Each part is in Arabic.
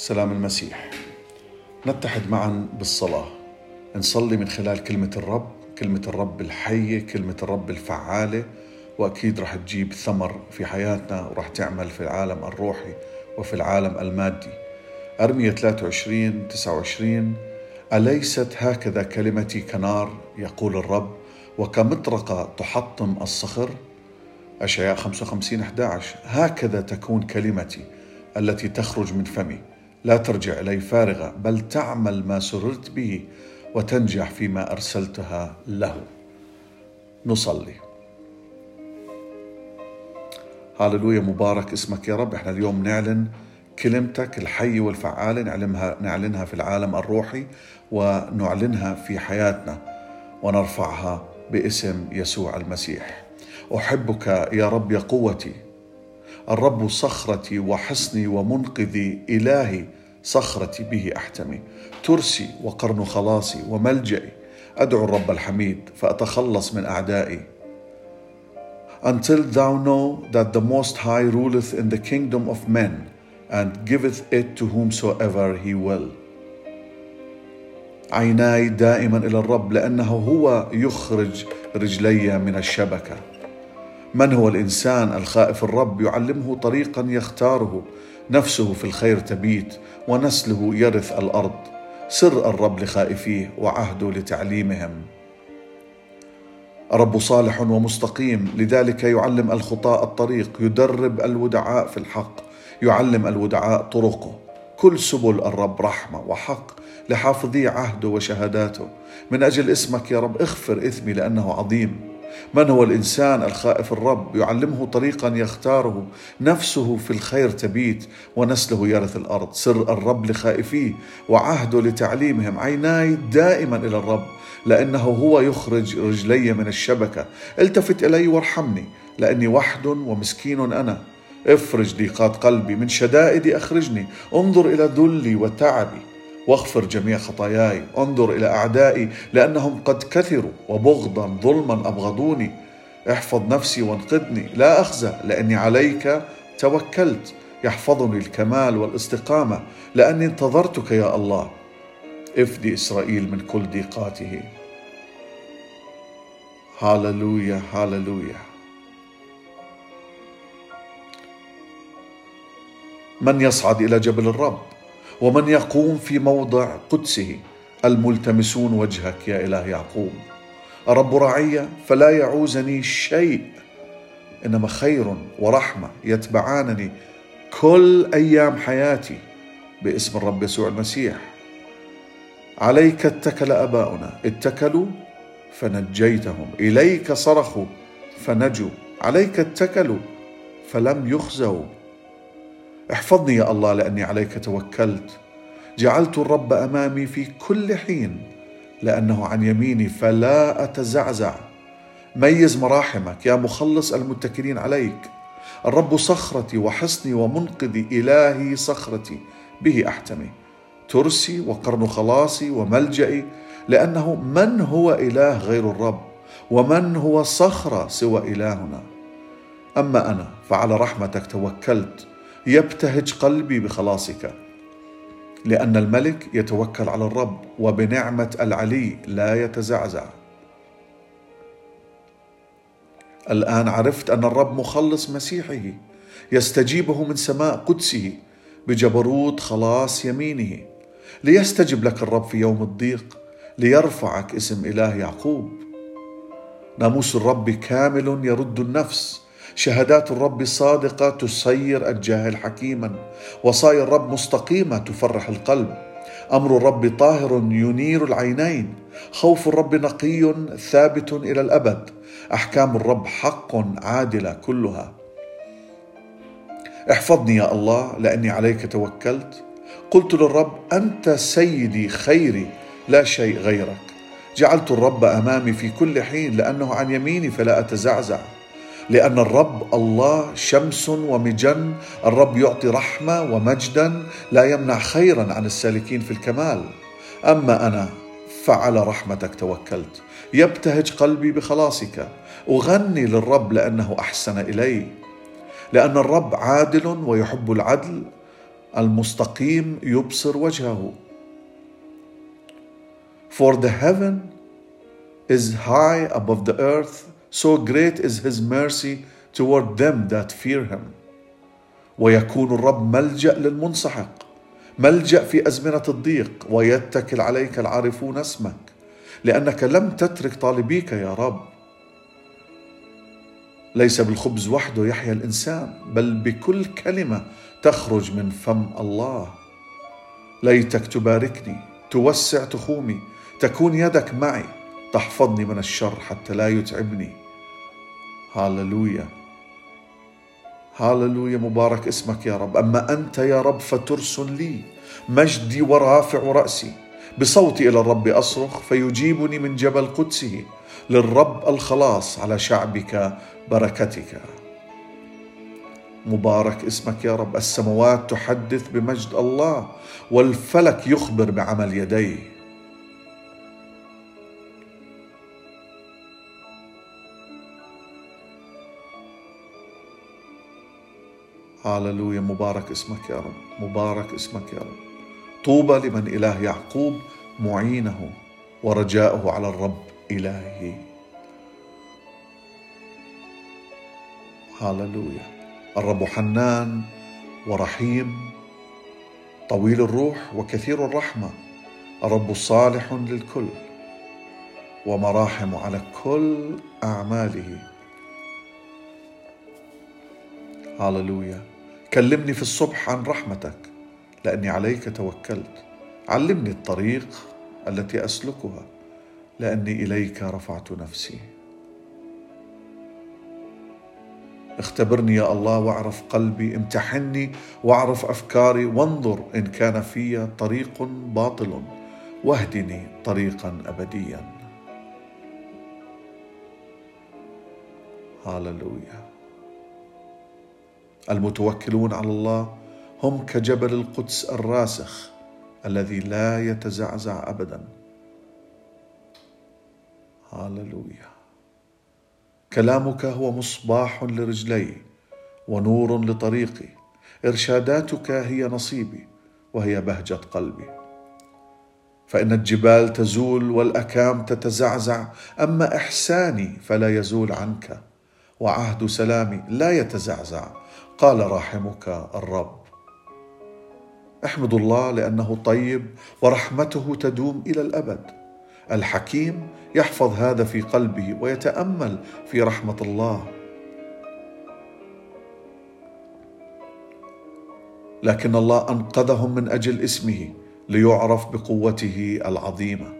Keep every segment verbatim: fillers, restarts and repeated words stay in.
سلام المسيح. نتحد معا بالصلاة، نصلي من خلال كلمة الرب، كلمة الرب الحية، كلمة الرب الفعالة، وأكيد رح تجيب ثمر في حياتنا ورح تعمل في العالم الروحي وفي العالم المادي. أرميا ثلاثة وعشرين تسعة وعشرين: أليست هكذا كلمتي كنار يقول الرب، وكمطرقة تحطم الصخر؟ أشعياء خمسة وخمسين أحد عشر: هكذا تكون كلمتي التي تخرج من فمي، لا ترجع إلي فارغة، بل تعمل ما سررت به وتنجح فيما أرسلتها له. نصلي. هاللويا، مبارك اسمك يا رب. احنا اليوم نعلن كلمتك الحية والفعالة، نعلمها نعلنها في العالم الروحي ونعلنها في حياتنا ونرفعها باسم يسوع المسيح. أحبك يا رب يا قوتي، الرب صخرتي وحصني ومنقذي، إلهي صخرتي به أحتمي، ترسي وقرن خلاصي وملجئي. أدعو الرب الحميد فأتخلص من أعدائي. Until thou know that the Most High ruleth in the kingdom of men and giveth it to whomsoever he will. عيناي دائما إلى الرب لأنه هو يخرج رجلي من الشبكة. من هو الإنسان الخائف الرب؟ يعلمه طريقا يختاره، نفسه في الخير تبيت ونسله يرث الأرض. سر الرب لخائفيه وعهده لتعليمهم. الرب صالح ومستقيم، لذلك يعلم الخطاة الطريق، يدرب الودعاء في الحق، يعلم الودعاء طرقه. كل سبل الرب رحمة وحق لحافظي عهده وشهاداته. من أجل اسمك يا رب اغفر إثمي لأنه عظيم. من هو الإنسان الخائف الرب؟ يعلمه طريقا يختاره، نفسه في الخير تبيت ونسله يرث الأرض. سر الرب لخائفيه وعهده لتعليمهم. عيناي دائما إلى الرب لأنه هو يخرج رجلي من الشبكة. التفت إلي وارحمني لأني وحد ومسكين أنا. افرج ضيقات قلبي، من شدائدي أخرجني. انظر إلى ذلي وتعبي واغفر جميع خطاياي. انظر إلى أعدائي لأنهم قد كثروا، وبغضا ظلما أبغضوني. احفظ نفسي وانقذني، لا أخزى لأني عليك توكلت. يحفظني الكمال والاستقامة لأني انتظرتك يا الله. افدي إسرائيل من كل ضيقاته. هاللويا هاللويا. من يصعد إلى جبل الرب؟ ومن يقوم في موضع قدسه؟ الملتمسون وجهك يا إله يعقوب. الرب راعي فلا يعوزني شيء، إنما خير ورحمة يتبعانني كل أيام حياتي، باسم الرب يسوع المسيح. عليك اتكل أباؤنا، اتكلوا فنجيتهم، إليك صرخوا فنجوا، عليك اتكلوا فلم يخزوا. احفظني يا الله لأني عليك توكلت. جعلت الرب أمامي في كل حين، لأنه عن يميني فلا أتزعزع. ميز مراحمك يا مخلص المتكلين عليك. الرب صخرتي وحصني ومنقذي، إلهي صخرتي به أحتمي، ترسي وقرن خلاصي وملجئي. لأنه من هو إله غير الرب؟ ومن هو صخرة سوى إلهنا؟ أما أنا فعلى رحمتك توكلت. يبتهج قلبي بخلاصك، لأن الملك يتوكل على الرب، وبنعمة العلي لا يتزعزع. الآن عرفت أن الرب مخلص مسيحه، يستجيبه من سماء قدسه بجبروت خلاص يمينه. ليستجب لك الرب في يوم الضيق، ليرفعك اسم إله يعقوب. ناموس الرب كامل يرد النفس، شهادات الرب صادقة تسير الجاهل حكيما، وصايا الرب مستقيمة تفرح القلب. أمر الرب طاهر ينير العينين، خوف الرب نقي ثابت إلى الأبد. أحكام الرب حق عادلة كلها. احفظني يا الله لأني عليك توكلت. قلت للرب أنت سيدي خيري، لا شيء غيرك. جعلت الرب أمامي في كل حين، لأنه عن يميني فلا أتزعزع. لأن الرب الله شمس ومجن، الرب يعطي رحمة ومجدا، لا يمنع خيرا عن السالكين في الكمال. أما أنا فعلى رحمتك توكلت. يبتهج قلبي بخلاصك، أغني للرب لأنه أحسن إلي. لأن الرب عادل ويحب العدل، المستقيم يبصر وجهه. For the heaven is high above the earth, so great is his mercy toward them that fear him. ويكون الرب ملجأ للمنسحق، ملجأ في أزمنة الضيق، ويتكل عليك العارفون اسمك، لأنك لم تترك طالبيك يا رب. ليس بالخبز وحده يحيا الإنسان، بل بكل كلمة تخرج من فم الله. ليتك تباركني، توسع تخومي، تكون يدك معي، تحفظني من الشر حتى لا يتعبني. هاللويا هاللويا، مبارك اسمك يا رب. أما أنت يا رب فترسل لي مجدي ورافع رأسي. بصوتي إلى الرب أصرخ فيجيبني من جبل قدسه. للرب الخلاص، على شعبك بركتك. مبارك اسمك يا رب. السماوات تحدث بمجد الله، والفلك يخبر بعمل يديه. هاللويا، مبارك اسمك يا رب، مبارك اسمك يا رب. طوبى لمن إله يعقوب معينه، ورجاؤه على الرب إلهي. هاللويا. الرب حنان ورحيم، طويل الروح وكثير الرحمة. الرب صالح للكل، ومراحم على كل أعماله. هاللويا. كلمني في الصبح عن رحمتك، لأني عليك توكلت. علمني الطريق التي أسلكها، لأني إليك رفعت نفسي. اختبرني يا الله واعرف قلبي، امتحني واعرف أفكاري، وانظر إن كان في طريق باطل، واهدني طريقا أبديا. هاللويا. المتوكلون على الله هم كجبل القدس الراسخ الذي لا يتزعزع أبدا. هاللويا. كلامك هو مصباح لرجلي ونور لطريقي. إرشاداتك هي نصيبي، وهي بهجة قلبي. فإن الجبال تزول والأكام تتزعزع، أما إحساني فلا يزول عنك، وعهد سلامي لا يتزعزع، قال راحمك الرب. احمدوا الله لأنه طيب، ورحمته تدوم إلى الأبد. الحكيم يحفظ هذا في قلبه، ويتأمل في رحمة الله. لكن الله أنقذهم من أجل اسمه، ليعرف بقوته العظيمة.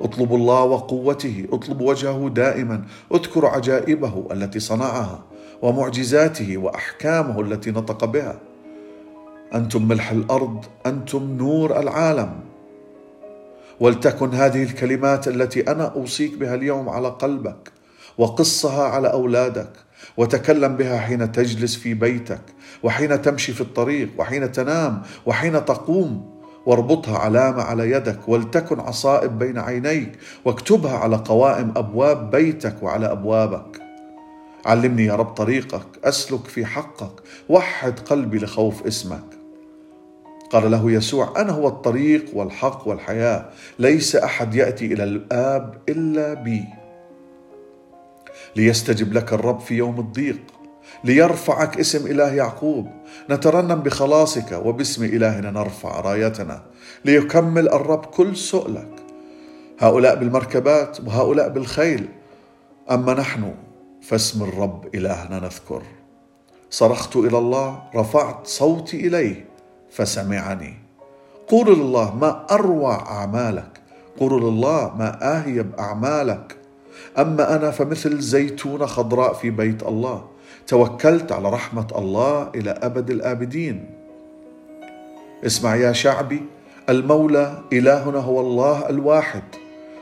اطلبوا الله وقوته، اطلبوا وجهه دائما، اذكروا عجائبه التي صنعها، ومعجزاته وأحكامه التي نطق بها. أنتم ملح الأرض، أنتم نور العالم. ولتكن هذه الكلمات التي أنا أوصيك بها اليوم على قلبك، وقصها على أولادك، وتكلم بها حين تجلس في بيتك، وحين تمشي في الطريق، وحين تنام، وحين تقوم. واربطها علامة على يدك، ولتكن عصائب بين عينيك، واكتبها على قوائم أبواب بيتك وعلى أبوابك. علمني يا رب طريقك، أسلك في حقك، وحد قلبي لخوف اسمك. قال له يسوع: أنا هو الطريق والحق والحياة، ليس أحد يأتي إلى الآب إلا بي. ليستجب لك الرب في يوم الضيق، ليرفعك اسم إله يعقوب. نترنم بخلاصك، وباسم إلهنا نرفع رايتنا. ليكمل الرب كل سؤلك. هؤلاء بالمركبات، وهؤلاء بالخيل، أما نحن فاسم الرب إلهنا نذكر. صرخت إلى الله، رفعت صوتي إليه فسمعني. قولوا لله ما أروع أعمالك، قولوا لله ما أهيب أعمالك. أما أنا فمثل زيتونة خضراء في بيت الله، توكلت على رحمة الله إلى أبد الآبدين. اسمع يا شعبي، المولى إلهنا هو الله الواحد.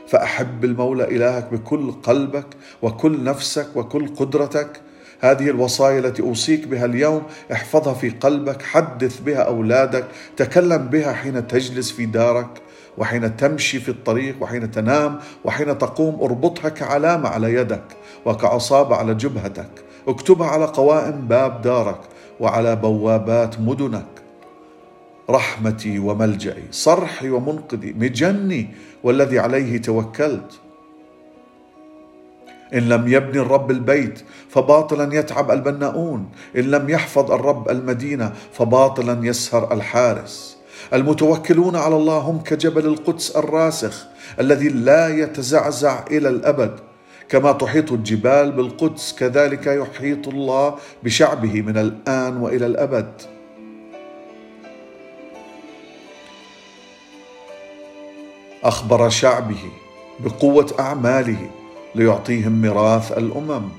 فأحب المولى إلهك بكل قلبك وكل نفسك وكل قدرتك. هذه الوصايا التي أوصيك بها اليوم احفظها في قلبك، حدث بها أولادك، تكلم بها حين تجلس في دارك، وحين تمشي في الطريق، وحين تنام، وحين تقوم. اربطها كعلامة على يدك، وكعصابة على جبهتك. اكتبها على قوائم باب دارك، وعلى بوابات مدنك. رحمتي وملجئي، صرحي ومنقذي، مجني والذي عليه توكلت. إن لم يبني الرب البيت فباطلا يتعب البناؤون، إن لم يحفظ الرب المدينة فباطلا يسهر الحارس. المتوكلون على الله هم كجبل القدس الراسخ الذي لا يتزعزع إلى الأبد. كما تحيط الجبال بالقدس كذلك يحيط الله بشعبه من الآن وإلى الأبد. أخبر شعبه بقوة أعماله ليعطيهم ميراث الأمم.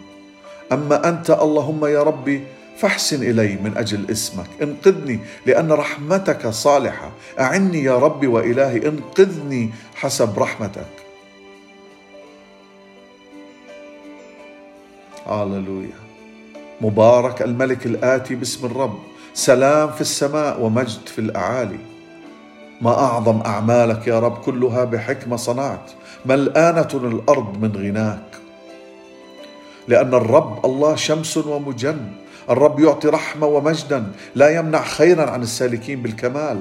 أما أنت اللهم يا ربي فاحسن إلي من أجل اسمك، انقذني لأن رحمتك صالحة، أعني يا ربي وإلهي، انقذني حسب رحمتك. هاليلويا. مبارك الملك الآتي باسم الرب، سلام في السماء ومجد في الأعالي. ما أعظم أعمالك يا رب، كلها بحكمة صنعت، ملآنة الأرض من غناك. لأن الرب الله شمس ومجن، الرب يعطي رحمة ومجدا، لا يمنع خيرا عن السالكين بالكمال،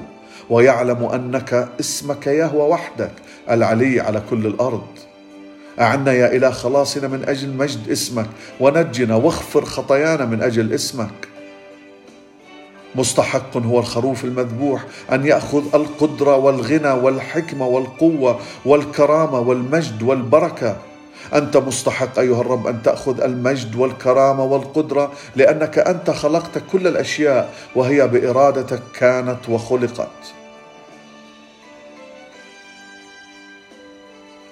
ويعلم أنك اسمك يهوى وحدك العلي على كل الأرض. أعنا يا إله خلاصنا من أجل مجد اسمك، ونجنا واغفر خطايانا من أجل اسمك. مستحق هو الخروف المذبوح أن يأخذ القدرة والغنى والحكمة والقوة والكرامة والمجد والبركة. أنت مستحق أيها الرب أن تأخذ المجد والكرامة والقدرة، لأنك أنت خلقت كل الأشياء وهي بإرادتك كانت وخلقت.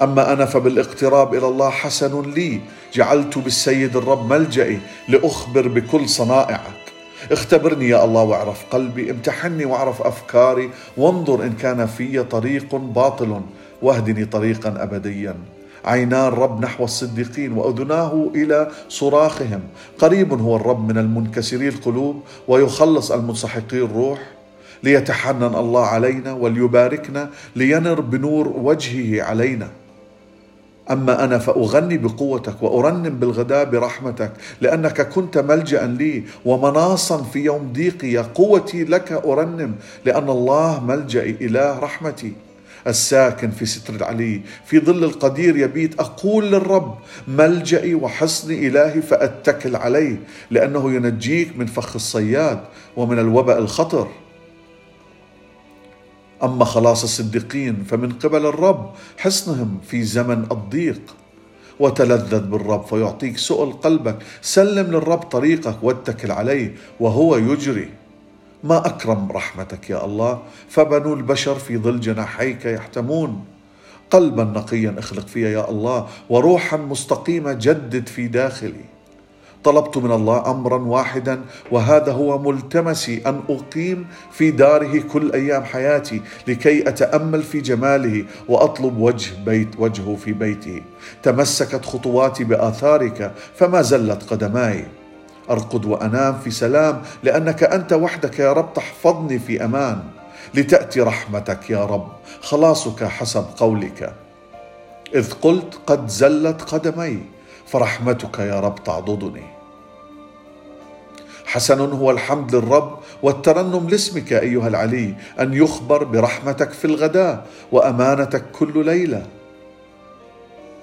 أما أنا فبالاقتراب إلى الله حسن لي، جعلت بالسيد الرب ملجئي لأخبر بكل صنائعك. اختبرني يا الله واعرف قلبي، امتحني واعرف أفكاري، وانظر إن كان في طريق باطل واهدني طريقا أبديا. عينا الرب نحو الصديقين وأذناه إلى صراخهم، قريب هو الرب من المنكسري القلوب ويخلص المنسحقي الروح. ليتحنن الله علينا وليباركنا، لينر بنور وجهه علينا. أما أنا فأغني بقوتك وأرنم بالغداء برحمتك، لأنك كنت ملجأ لي ومناصا في يوم ضيقي. يا قوتي لك أرنم، لأن الله ملجأي إله رحمتي. الساكن في ستر العلي في ظل القدير يبيت. أقول للرب ملجأي وحصني إلهي فأتكل عليه، لأنه ينجيك من فخ الصياد ومن الوباء الخطر. أما خلاص الصديقين فمن قبل الرب حصنهم في زمن الضيق. وتلذذ بالرب فيعطيك سؤل قلبك. سلم للرب طريقك واتكل عليه وهو يجري. ما أكرم رحمتك يا الله، فبنو البشر في ظل جناحيك يحتمون. قلبا نقيا اخلق فيا يا الله، وروحا مستقيمة جدد في داخلي. طلبت من الله أمرا واحدا وهذا هو ملتمسي، أن أقيم في داره كل أيام حياتي لكي أتأمل في جماله وأطلب وجه بيت وجهه في بيته. تمسكت خطواتي بآثارك فما زلت قدماي. أرقد وأنام في سلام لأنك أنت وحدك يا رب تحفظني في أمان. لتأتي رحمتك يا رب، خلاصك حسب قولك. إذ قلت قد زلت قدمي، فرحمتك يا رب تعضدني. حسن هو الحمد للرب والترنم لاسمك أيها العلي، أن يخبر برحمتك في الغداء وأمانتك كل ليلة.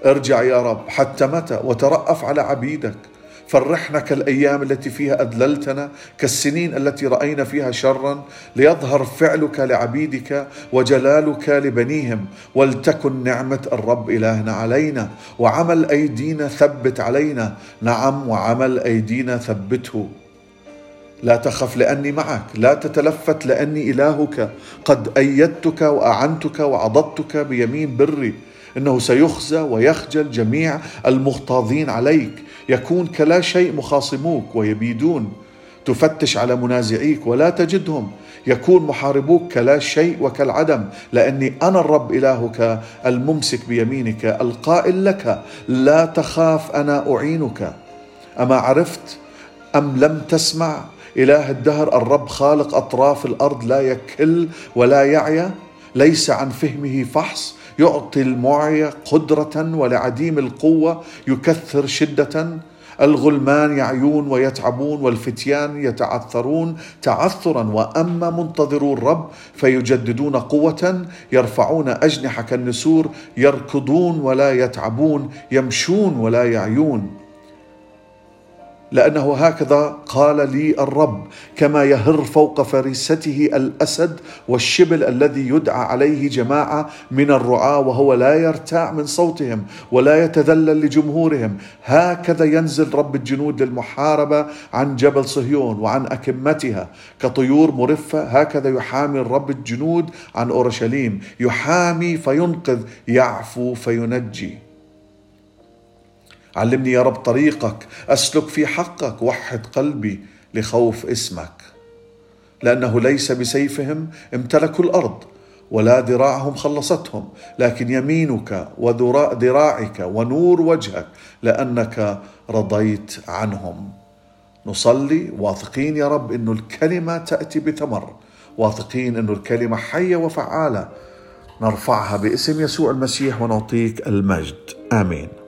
ارجع يا رب حتى متى، وترأف على عبيدك. فرحنا كالأيام التي فيها أذللتنا، كالسنين التي رأينا فيها شرا، ليظهر فعلك لعبيدك وجلالك لبنيهم. ولتكن نعمة الرب إلهنا علينا، وعمل أيدينا ثبت علينا. نعم، وعمل أيدينا ثبته. لا تخف لأني معك، لا تتلفت لأني إلهك. قد أيدتك وأعنتك وعضدتك بيمين بري. إنه سيخزى ويخجل جميع المغتاظين عليك، يكون كلا شيء مخاصموك ويبيدون. تفتش على منازعيك ولا تجدهم، يكون محاربوك كلا شيء وكالعدم. لأني أنا الرب إلهك الممسك بيمينك، القائل لك لا تخاف أنا أعينك. أما عرفت أم لم تسمع؟ إله الدهر الرب خالق أطراف الأرض، لا يكل ولا يعيا، ليس عن فهمه فحص. يعطي المعي قدرة ولعديم القوة، يكثر شدة. الغلمان يعيون ويتعبون والفتيان يتعثرون تعثرا، وأما منتظروا الرب فيجددون قوة، يرفعون أجنحة كالنسور، يركضون ولا يتعبون، يمشون ولا يعيون. لأنه هكذا قال لي الرب: كما يهر فوق فريسته الأسد والشبل الذي يدعى عليه جماعة من الرعاة وهو لا يرتاع من صوتهم ولا يتذلل لجمهورهم، هكذا ينزل رب الجنود للمحاربة عن جبل صهيون وعن أكمتها كطيور مرفة. هكذا يحامي رب الجنود عن أورشليم، يحامي فينقذ، يعفو فينجي. علمني يا رب طريقك، أسلك في حقك، وحد قلبي لخوف اسمك. لأنه ليس بسيفهم امتلكوا الأرض ولا ذراعهم خلصتهم، لكن يمينك وذراعك ونور وجهك، لأنك رضيت عنهم. نصلي واثقين يا رب إنه الكلمة تأتي بثمر، واثقين إنه الكلمة حية وفعالة، نرفعها باسم يسوع المسيح ونعطيك المجد. آمين.